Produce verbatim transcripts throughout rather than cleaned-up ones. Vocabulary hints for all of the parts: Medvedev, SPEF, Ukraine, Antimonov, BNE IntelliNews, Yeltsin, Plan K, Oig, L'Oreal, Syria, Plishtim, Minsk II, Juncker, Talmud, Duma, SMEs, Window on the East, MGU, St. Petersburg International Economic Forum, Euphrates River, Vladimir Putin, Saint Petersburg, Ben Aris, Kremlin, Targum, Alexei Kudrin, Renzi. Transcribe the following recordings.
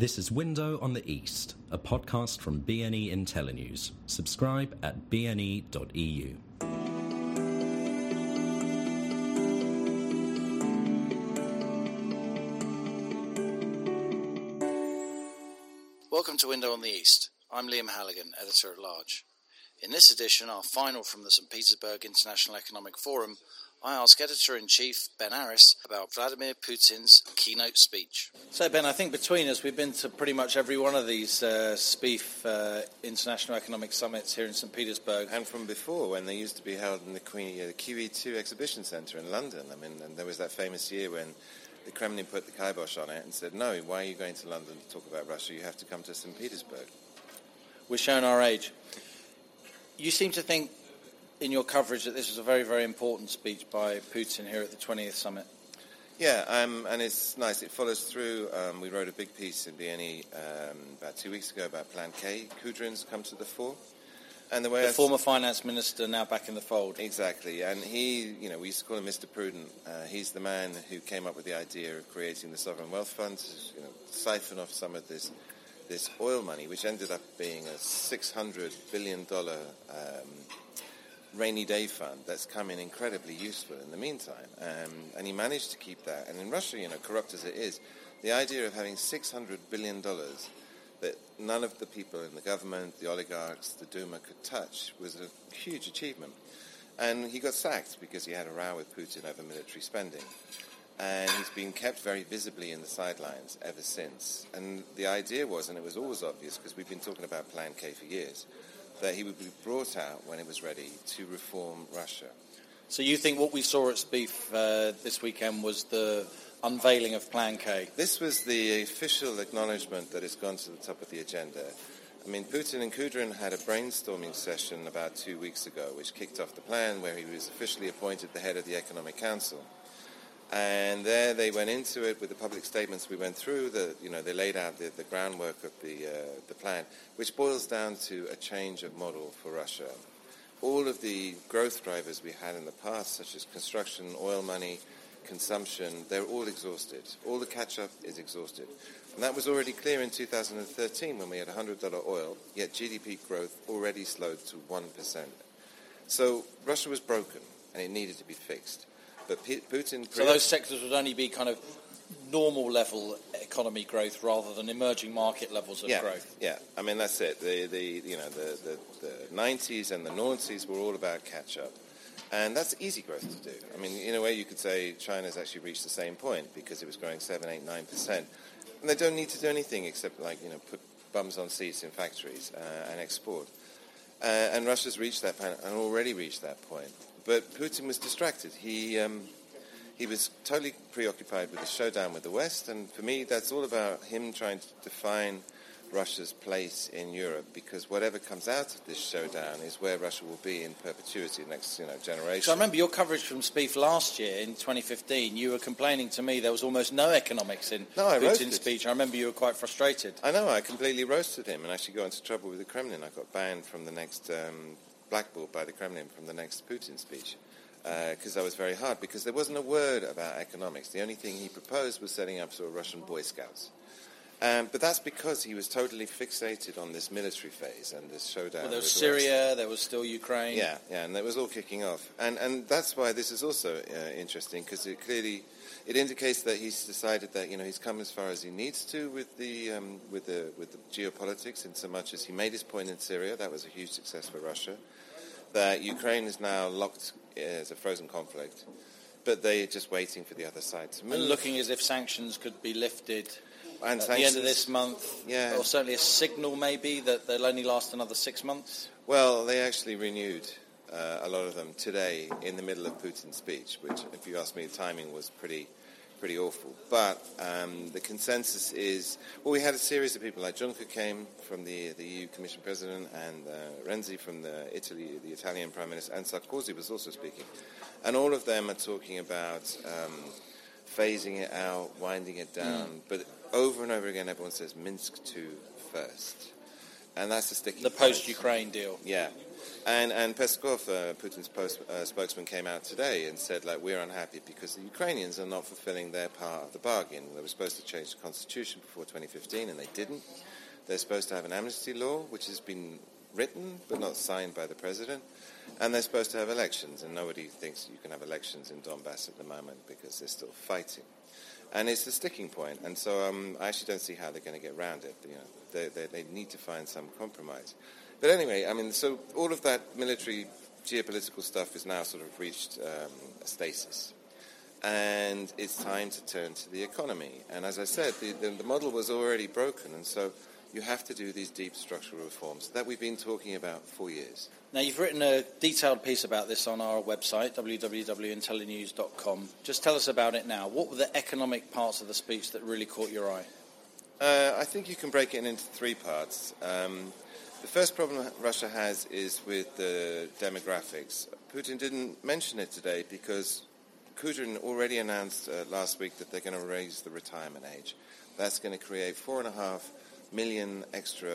This is Window on the East, a podcast from B N E IntelliNews. Subscribe at b n e dot e u. Welcome to Window on the East. I'm Liam Halligan, Editor-at-Large. In this edition, our final from the Saint Petersburg International Economic Forum, I ask Editor-in-Chief Ben Aris about Vladimir Putin's keynote speech. So, Ben, I think between us, we've been to pretty much every one of these uh, S P E F uh, International Economic Summits here in Saint Petersburg. And from before, when they used to be held in the Q E two Exhibition Centre in London. I mean, and there was that famous year when the Kremlin put the kibosh on it and said, no, why are you going to London to talk about Russia? You have to come to Saint Petersburg. We're showing our age. You seem to think in your coverage that this was a very, very important speech by Putin here at the twentieth summit. Yeah, um, and it's nice. It follows through. Um, we wrote a big piece in B N E um, about two weeks ago about Plan K. Kudrin's come to the fore. And the way the I former th- finance minister now back in the fold. Exactly. And he, you know, we used to call him Mister Prudent. Uh, he's the man who came up with the idea of creating the Sovereign Wealth Fund to you know, siphon off some of this this oil money, which ended up being a six hundred billion dollars um rainy day fund that's come in incredibly useful in the meantime. Um, and he managed to keep that. And in Russia, you know, corrupt as it is, the idea of having six hundred billion dollars that none of the people in the government, the oligarchs, the Duma could touch was a huge achievement. And he got sacked because he had a row with Putin over military spending. And he's been kept very visibly in the sidelines ever since. And the idea was, and it was always obvious, because we've been talking about Plan K for years, that he would be brought out when it was ready to reform Russia. So you think what we saw at S P E F uh, this weekend was the unveiling of Plan K? This was the official acknowledgement that it's gone to the top of the agenda. I mean, Putin and Kudrin had a brainstorming session about two weeks ago, which kicked off the plan where he was officially appointed the head of the Economic Council. And there they went into it with the public statements we went through. The, you know, they laid out the, the groundwork of the, uh, the plan, which boils down to a change of model for Russia. All of the growth drivers we had in the past, such as construction, oil money, consumption, they're all exhausted. All the catch-up is exhausted. And that was already clear in two thousand thirteen when we had one hundred dollars oil, yet G D P growth already slowed to one percent. So Russia was broken, and it needed to be fixed. But Putin so those sectors would only be kind of normal level economy growth rather than emerging market levels of yeah, growth. Yeah, I mean that's it. The the you know the, the, the nineties and the noughties were all about catch up, and that's easy growth to do. I mean, in a way, you could say China's actually reached the same point because it was growing seven, eight, nine percent, and they don't need to do anything except like you know put bums on seats in factories uh, and export. Uh, and Russia's reached that point and already reached that point. But Putin was distracted. He um, he was totally preoccupied with the showdown with the West, and for me that's all about him trying to define Russia's place in Europe, because whatever comes out of this showdown is where Russia will be in perpetuity, next you know, generation. So I remember your coverage from S P E F last year, in twenty fifteen, you were complaining to me there was almost no economics in no, Putin's speech. I remember you were quite frustrated. I know, I completely roasted him and actually got into trouble with the Kremlin. I got banned from the next... Um, blackballed by the Kremlin from the next Putin speech because uh, I was very hard, because there wasn't a word about economics. The only thing he proposed was setting up sort of Russian Boy Scouts. Um, but that's because he was totally fixated on this military phase and this showdown. Well, there was Syria, there was still Ukraine. Yeah, yeah, and it was all kicking off. And and that's why this is also uh, interesting, because it clearly it indicates that he's decided that you know he's come as far as he needs to with the um, with the with the geopolitics, in so much as he made his point in Syria. That was a huge success for Russia. That Ukraine is now locked as a frozen conflict, but they're just waiting for the other side to move. And looking as if sanctions could be lifted. And at the end of this month, yeah. Or certainly a signal maybe that they'll only last another six months? Well, they actually renewed uh, a lot of them today in the middle of Putin's speech, which, if you ask me, the timing was pretty pretty awful. But um, the consensus is, well, we had a series of people like Juncker came from the, the E U Commission President, and uh, Renzi from the Italy, the Italian Prime Minister, and Sarkozy was also speaking. And all of them are talking about um, phasing it out, winding it down, mm. but over and over again, everyone says Minsk two first. and that's a sticky. The post-Ukraine deal. Yeah, and and Peskov, uh, Putin's post, uh, spokesman, came out today and said, like, we're unhappy because the Ukrainians are not fulfilling their part of the bargain. They were supposed to change the constitution before twenty fifteen, and they didn't. They're supposed to have an amnesty law, which has been written but not signed by the president, and they're supposed to have elections, and nobody thinks you can have elections in Donbass at the moment because they're still fighting. And it's a sticking point, and so um, I actually don't see how they're going to get around it. You know, they, they, they need to find some compromise. But anyway, I mean, so all of that military, geopolitical stuff is now sort of reached um, a stasis. And it's time to turn to the economy. And as I said, the, the, the model was already broken, and so you have to do these deep structural reforms that we've been talking about for years. Now, you've written a detailed piece about this on our website, w w w dot intellinews dot com. Just tell us about it now. What were the economic parts of the speech that really caught your eye? Uh, I think you can break it into three parts. Um, the first problem Russia has is with the demographics. Putin didn't mention it today because Kudrin already announced uh, last week that they're going to raise the retirement age. That's going to create four and a half million extra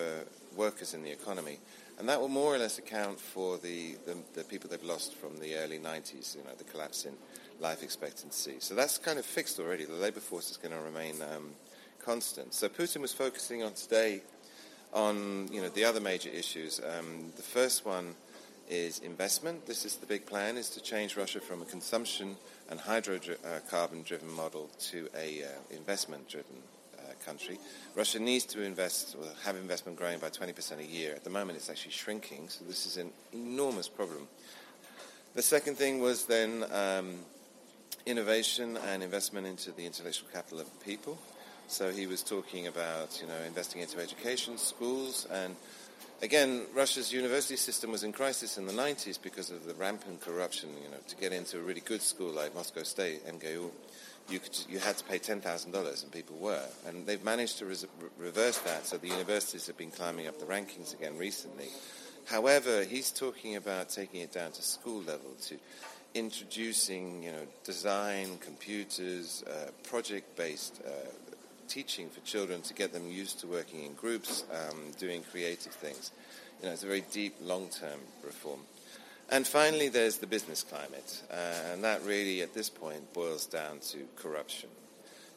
workers in the economy, and that will more or less account for the, the, the people they've lost from the early nineties, you know, the collapse in life expectancy. So that's kind of fixed already. The labour force is going to remain um, constant. So Putin was focusing on today on, you know, the other major issues. Um, the first one is investment. This is the big plan, is to change Russia from a consumption and hydrocarbon-driven model to a uh, investment-driven country. Russia needs to invest, or have investment growing by twenty percent a year. At the moment it's actually shrinking, so this is an enormous problem. The second thing was then um, innovation and investment into the intellectual capital of the people. So he was talking about, you know, investing into education, schools, and again, Russia's university system was in crisis in the nineties because of the rampant corruption. You know, to get into a really good school like Moscow State, M G U, You, could, you had to pay ten thousand dollars, and people were. And they've managed to res- reverse that, so the universities have been climbing up the rankings again recently. However, he's talking about taking it down to school level, to introducing, you know, design, computers, uh, project-based uh, teaching for children to get them used to working in groups, um, doing creative things. You know, it's a very deep, long-term reform. And finally, there's the business climate, uh, and that really, at this point, boils down to corruption.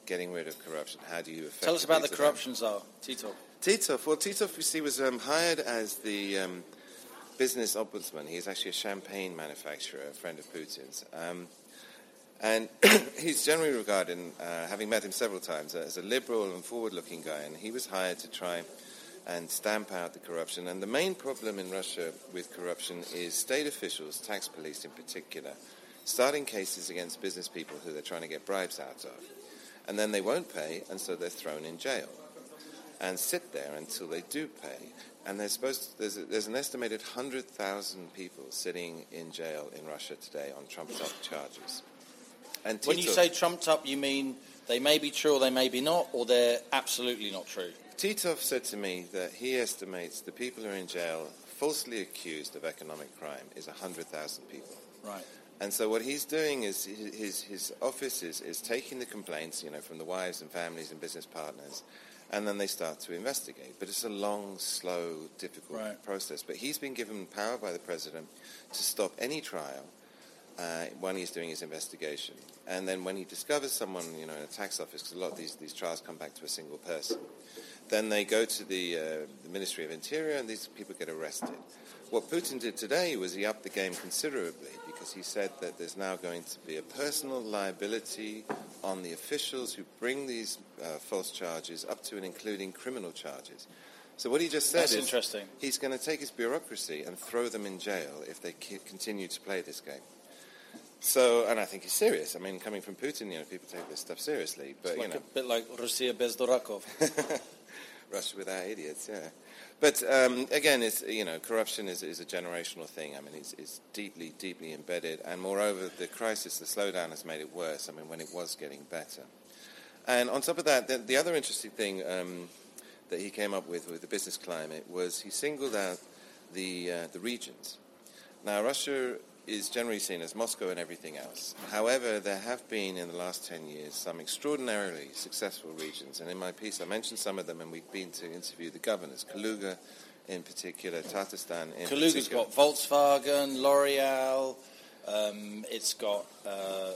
Getting rid of corruption. How do you affect? Tell us about the corruption czar, Titov. Titov. Well, Titov, you see, was um, hired as the um, business ombudsman. He's actually a champagne manufacturer, a friend of Putin's, um, and he's generally regarded, uh, having met him several times, as a liberal and forward-looking guy. And he was hired to try and stamp out the corruption. And the main problem in Russia with corruption is state officials, tax police in particular, starting cases against business people who they're trying to get bribes out of. And then they won't pay, and so they're thrown in jail and sit there until they do pay. And they're supposed to, there's, a, there's an estimated one hundred thousand people sitting in jail in Russia today on trumped-up charges. And Tito, when you say trumped-up, you mean they may be true or they may be not, or they're absolutely not true? Titov said to me that he estimates the people who are in jail falsely accused of economic crime is one hundred thousand people. Right. And so what he's doing is his, his office is, is taking the complaints, you know, from the wives and families and business partners, and then they start to investigate. But it's a long, slow, difficult right. process. But he's been given power by the president to stop any trial Uh, when he's doing his investigation. And then when he discovers someone, you know, in a tax office, because a lot of these, these trials come back to a single person, then they go to the, uh, the Ministry of Interior, and these people get arrested. What Putin did today was he upped the game considerably, because he said that there's now going to be a personal liability on the officials who bring these uh, false charges up to and including criminal charges. So what he just said That's is interesting. He's going to take his bureaucracy and throw them in jail if they c- continue to play this game. So, and I think he's serious. I mean, coming from Putin, you know, people take this stuff seriously. But it's like, you know, a bit like Russia bez durakov. Russia without idiots, yeah. But um, again, it's, you know, corruption is, is a generational thing. I mean, it's, it's deeply, deeply embedded. And moreover, the crisis, the slowdown, has made it worse. I mean, when it was getting better. And on top of that, the, the other interesting thing um, that he came up with with the business climate was he singled out the uh, the regions. Now, Russia is generally seen as Moscow and everything else. However, there have been, in the last ten years, some extraordinarily successful regions, and in my piece I mentioned some of them, and we've been to interview the governors, Kaluga in particular, Tatarstan in Kaluga's particular. Kaluga's got Volkswagen, L'Oreal, um, it's got uh,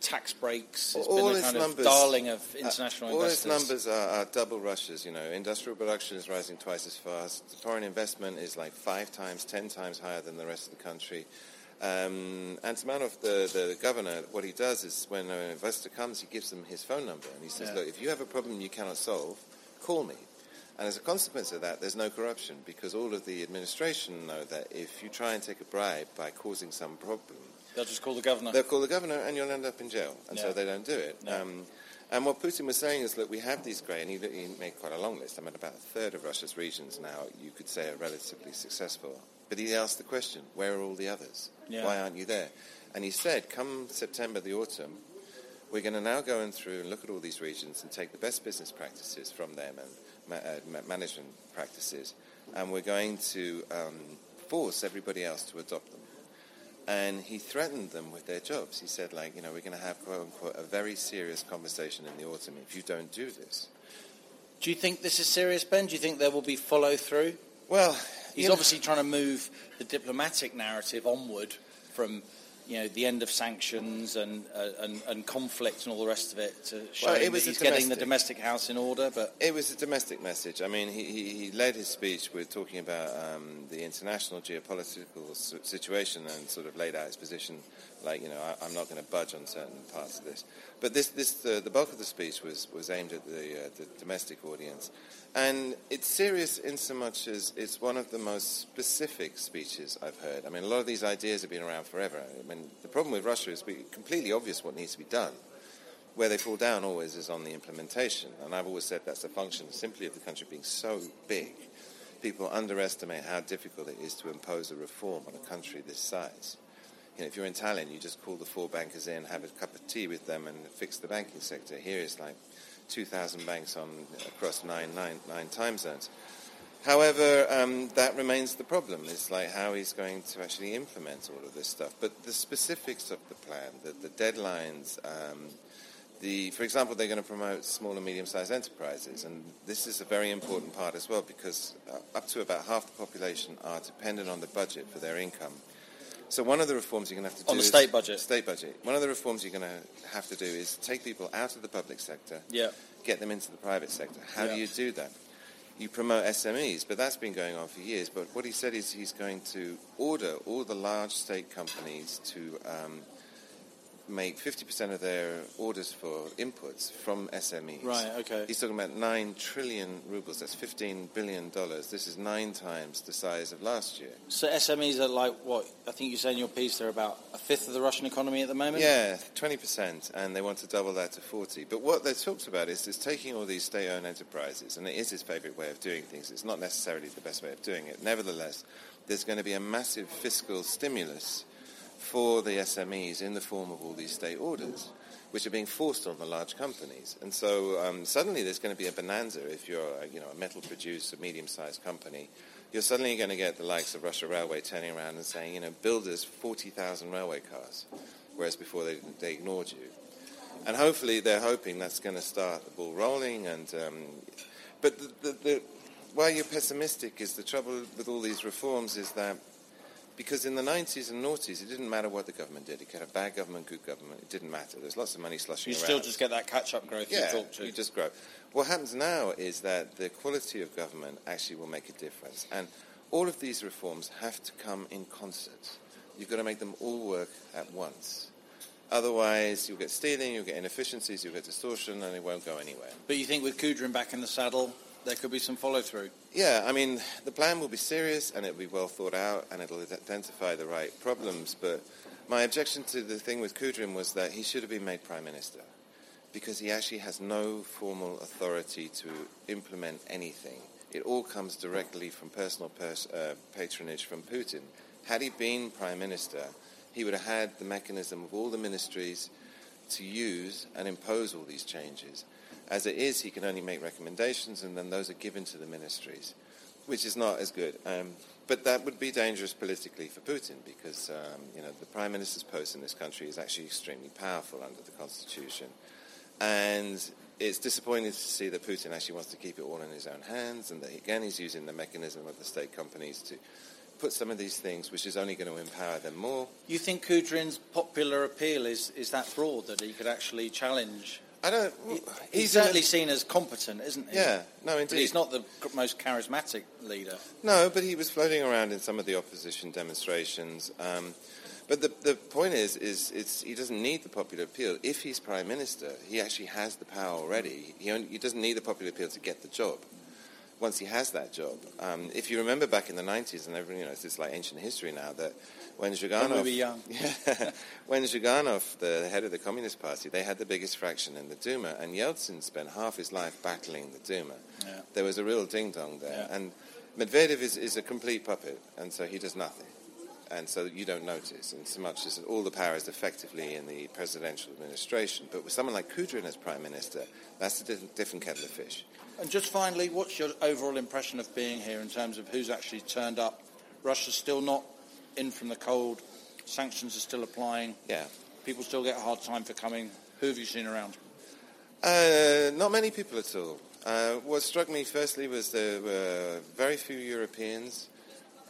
tax breaks, it's all been a kind numbers, of darling of international uh, all investors. All its numbers are, are double rushes, you know. Industrial production is rising twice as fast, foreign investment is like five times, ten times higher than the rest of the country. Um, Antimonov, the, the governor, what he does is when an investor comes, he gives them his phone number and he says, yeah. look, if you have a problem you cannot solve, call me. And as a consequence of that, there's no corruption because all of the administration know that if you try and take a bribe by causing some problem... They'll just call the governor. They'll call the governor and you'll end up in jail. And yeah. so they don't do it. No. Um, and what Putin was saying is, look, we have these grey, and he, he made quite a long list. I mean, about a third of Russia's regions now, you could say, are relatively successful. But he asked the question, where are all the others? Yeah. Why aren't you there? And he said, come September, the autumn, we're going to now go in through and look at all these regions and take the best business practices from them and ma uh, management practices, and we're going to um, force everybody else to adopt them. And he threatened them with their jobs. He said, like, you know, we're going to have, quote, unquote, a very serious conversation in the autumn if you don't do this. Do you think this is serious, Ben? Do you think there will be follow-through? Well... He's yeah. obviously trying to move the diplomatic narrative onward from, you know, the end of sanctions and uh, and, and conflict and all the rest of it to showing well, it was that he's domestic. Getting the domestic house in order. But it was a domestic message. I mean, he, he, he led his speech with talking about um, the international geopolitical situation and sort of laid out his position, like, you know, I, I'm not going to budge on certain parts of this. But this, this the, the bulk of the speech was, was aimed at the, uh, the domestic audience. And it's serious in so much as it's one of the most specific speeches I've heard. I mean, a lot of these ideas have been around forever. I mean, the problem with Russia is it's completely obvious what needs to be done. Where they fall down always is on the implementation. And I've always said that's a function simply of the country being so big. People underestimate how difficult it is to impose a reform on a country this size. You know, if you're in Tallinn, you just call the four bankers in, have a cup of tea with them, and fix the banking sector. Here it's like two thousand banks on across nine, nine, nine time zones. However, um, that remains the problem. It's like how he's going to actually implement all of this stuff. But the specifics of the plan, the, the deadlines, um, the, for example, they're going to promote small and medium-sized enterprises. And this is a very important part as well because up to about half the population are dependent on the budget for their income. So one of the reforms you're going to have to do... On the state budget. State budget. One of the reforms you're going to have to do is take people out of the public sector, yeah. get them into the private sector. How yeah. do you do that? You promote S M Es, but that's been going on for years. But what he said is he's going to order all the large state companies to um, make fifty percent of their orders for inputs from S M Es. Right, okay. He's talking about nine trillion rubles. That's fifteen billion dollars. This is nine times the size of last year. So S M Es are like what? I think you say in your piece they're about a fifth of the Russian economy at the moment? Yeah, twenty percent, and they want to double that to forty. But what they talked about is, is taking all these state-owned enterprises, and it is his favourite way of doing things. It's not necessarily the best way of doing it. Nevertheless, there's going to be a massive fiscal stimulus for the S M Es in the form of all these state orders, which are being forced on the large companies. And so um, suddenly there's going to be a bonanza if you're a, you know, a metal producer, medium-sized company. You're suddenly going to get the likes of Russia Railway turning around and saying, you know, build us forty thousand railway cars, whereas before they, they ignored you. And hopefully they're hoping that's going to start the ball rolling. And um, but the, the, the, why you're pessimistic is the trouble with all these reforms is that because in the nineties and noughties, it didn't matter what the government did. It could have bad government, good government. It didn't matter. There's lots of money slushing you around. You still just get that catch-up growth yeah, you talk to. You just grow. What happens now is that the quality of government actually will make a difference. And all of these reforms have to come in concert. You've got to make them all work at once. Otherwise, you'll get stealing, you'll get inefficiencies, you'll get distortion, and it won't go anywhere. But you think with Kudrin back in the saddle... there could be some follow-through. Yeah, I mean, the plan will be serious and it'll be well thought out and it'll identify the right problems. But my objection to the thing with Kudrin was that he should have been made Prime Minister because he actually has no formal authority to implement anything. It all comes directly from personal pers uh, patronage from Putin. Had he been Prime Minister, he would have had the mechanism of all the ministries to use and impose all these changes. As it is, he can only make recommendations, and then those are given to the ministries, which is not as good. Um, but that would be dangerous politically for Putin, because um, you know, the Prime Minister's post in this country is actually extremely powerful under the Constitution. And it's disappointing to see that Putin actually wants to keep it all in his own hands, and that, again, he's using the mechanism of the state companies to put some of these things, which is only going to empower them more. You think Kudrin's popular appeal is, is that broad, that he could actually challenge? I don't... Well, he's, he's certainly a, seen as competent, isn't he? Yeah, no, indeed. But he's not the most charismatic leader. No, but he was floating around in some of the opposition demonstrations. Um, but the, the point is, is it's, he doesn't need the popular appeal. If he's Prime Minister, he actually has the power already. He, only, he doesn't need the popular appeal to get the job. Once he has that job, um, if you remember back in the nineties, and everyone, you know, it's just like ancient history now, that when Zhuganov, when we were young, yeah, when Zhuganov, the head of the Communist Party, they had the biggest fraction in the Duma, and Yeltsin spent half his life battling the Duma. Yeah. There was a real ding dong there, yeah. And Medvedev is, is a complete puppet, and so he does nothing, and so you don't notice, and so much as all the power is effectively in the presidential administration. But with someone like Kudrin as Prime Minister, that's a different, different kettle of fish. And just finally, what's your overall impression of being here in terms of who's actually turned up? Russia's still not in from the cold. Sanctions are still applying. Yeah. People still get a hard time for coming. Who have you seen around? Uh, not many people at all. Uh, what struck me, firstly, was there were very few Europeans,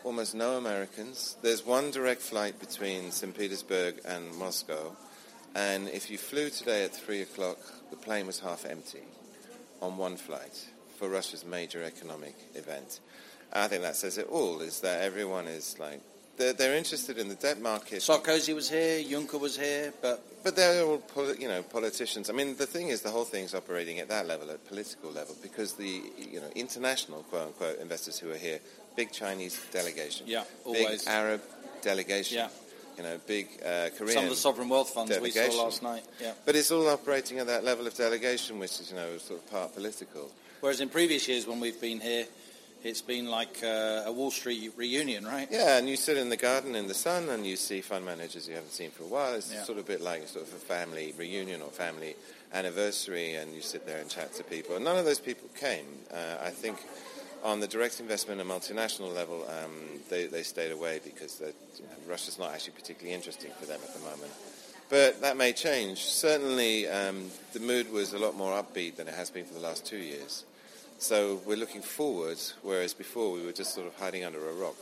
almost no Americans. There's one direct flight between Saint Petersburg and Moscow, and if you flew today at three o'clock, the plane was half empty on one flight for Russia's major economic event. I think that says it all, is that everyone is like... They're, they're interested in the debt market. Sarkozy was here, Juncker was here, but... But they're all, you know, politicians. I mean, the thing is, the whole thing's operating at that level, at political level, because the, you know, international, quote-unquote, investors who are here, big Chinese delegation. Yeah, always. Big Arab delegation. Yeah. You know, big uh, Korean... Some of the sovereign wealth funds delegation. We saw last night, yeah. But it's all operating at that level of delegation, which is, you know, sort of part political. Whereas in previous years when we've been here... It's been like uh, a Wall Street reunion, right? Yeah, and you sit in the garden in the sun and you see fund managers you haven't seen for a while. It's yeah. sort of a bit like sort of a family reunion or family anniversary, and you sit there and chat to people. And none of those people came. Uh, I think on the direct investment and multinational level, um, they, they stayed away because you know, Russia's not actually particularly interesting for them at the moment. But that may change. Certainly um, the mood was a lot more upbeat than it has been for the last two years. So we're looking forward, whereas before we were just sort of hiding under a rock.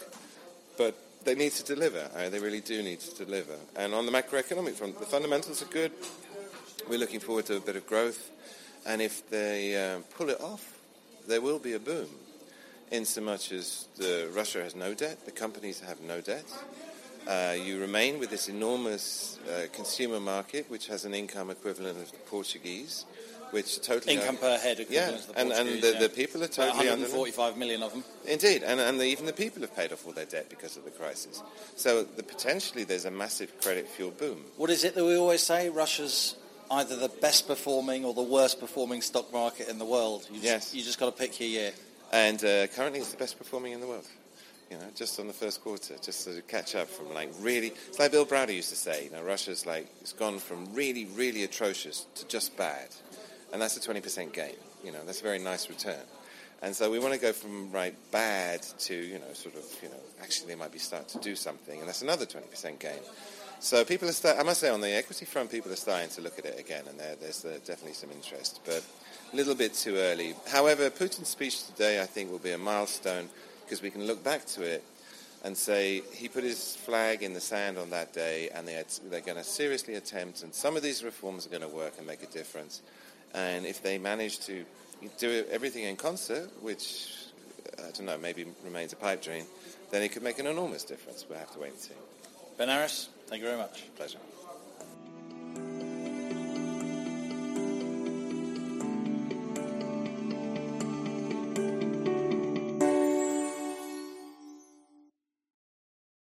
But they need to deliver. I mean, they really do need to deliver. And on the macroeconomic front, the fundamentals are good. We're looking forward to a bit of growth. And if they uh, pull it off, there will be a boom, in so much as the, Russia has no debt, the companies have no debt. Uh, you remain with this enormous uh, consumer market, which has an income equivalent of the Portuguese. Which totally income are, per head, yeah, to the and, and the, yeah. the people are totally under one hundred forty-five million of them. Indeed, and, and the, even the people have paid off all their debt because of the crisis. So the, potentially there's a massive credit fuel boom. What is it that we always say? Russia's either the best performing or the worst performing stock market in the world. You yes, just, you just got to pick your year. And uh, currently, it's the best performing in the world. You know, just on the first quarter, just to catch up from like really. It's like Bill Browder used to say. You know, Russia's like it's gone from really, really atrocious to just bad. And that's a twenty percent gain. You know, that's a very nice return. And so we want to go from, right, bad to, you know, sort of, you know, actually they might be starting to do something. And that's another twenty percent gain. So people are start, I must say, on the equity front, people are starting to look at it again. And there, there's uh, definitely some interest. But a little bit too early. However, Putin's speech today, I think, will be a milestone because we can look back to it and say he put his flag in the sand on that day and they had, they're going to seriously attempt. And some of these reforms are going to work and make a difference. And if they manage to do everything in concert, which, I don't know, maybe remains a pipe dream, then it could make an enormous difference. We'll have to wait and see. Ben Aris, thank you very much. Pleasure.